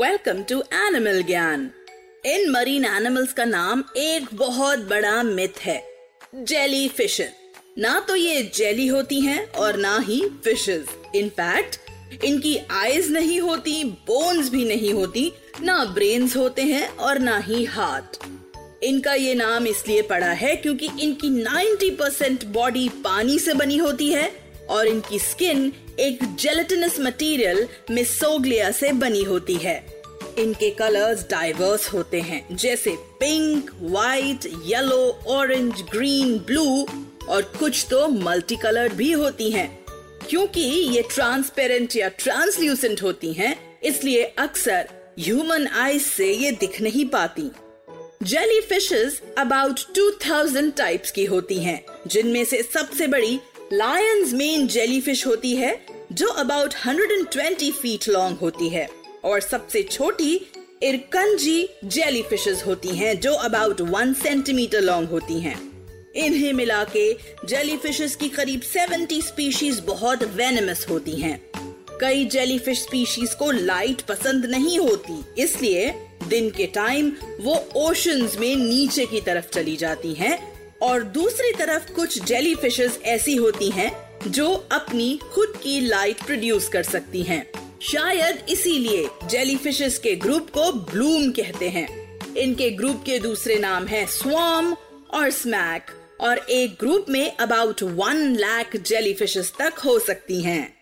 Welcome to animal Gyan. इन marine animals का नाम एक बहुत बड़ा मिथ है, जेली फिश। ना तो ये जेली होती हैं और ना ही फिशेस। इनफैक्ट इनकी आईज नहीं होती, बोन्स भी नहीं होती, ना ब्रेन्स होते हैं और ना ही हार्ट। इनका ये नाम इसलिए पड़ा है क्योंकि इनकी 90% बॉडी पानी से बनी होती है और इनकी स्किन एक जेलेटिनस मटेरियल मेसोग्लिया से बनी होती है। इनके कलर्स डाइवर्स होते हैं, जैसे pink, white, yellow, orange, green, blue और कुछ तो मल्टी कलर भी होती हैं। क्योंकि ये ट्रांसपेरेंट या ट्रांसल्यूसेंट होती हैं, इसलिए अक्सर ह्यूमन आईज से ये दिख नहीं पाती। जेली फिशेस अबाउट 2000 टाइप्स की होती हैं, जिनमें से सबसे बड़ी लायंस मेन जेली फिश होती है जो अबाउट 120 फीट लॉन्ग होती है और सबसे छोटी इरकंजी जेली फिशेस होती हैं जो अबाउट 1 सेंटीमीटर लॉन्ग होती हैं। इन्हें मिला के जेली फिशेस की करीब 70 स्पीशीज बहुत वेनमस होती हैं। कई जेली फिश स्पीशीज को लाइट पसंद नहीं होती, इसलिए दिन के टाइम वो ओशंस में नीचे की तरफ चली जाती हैं। और दूसरी तरफ कुछ जेली फिशेस ऐसी होती हैं जो अपनी खुद की लाइट प्रोड्यूस कर सकती हैं। शायद इसीलिए जेली फिशेस के ग्रुप को ब्लूम कहते हैं। इनके ग्रुप के दूसरे नाम है स्वार्म और स्मैक और एक ग्रुप में अबाउट 1 लाख जेली फिशेस तक हो सकती हैं।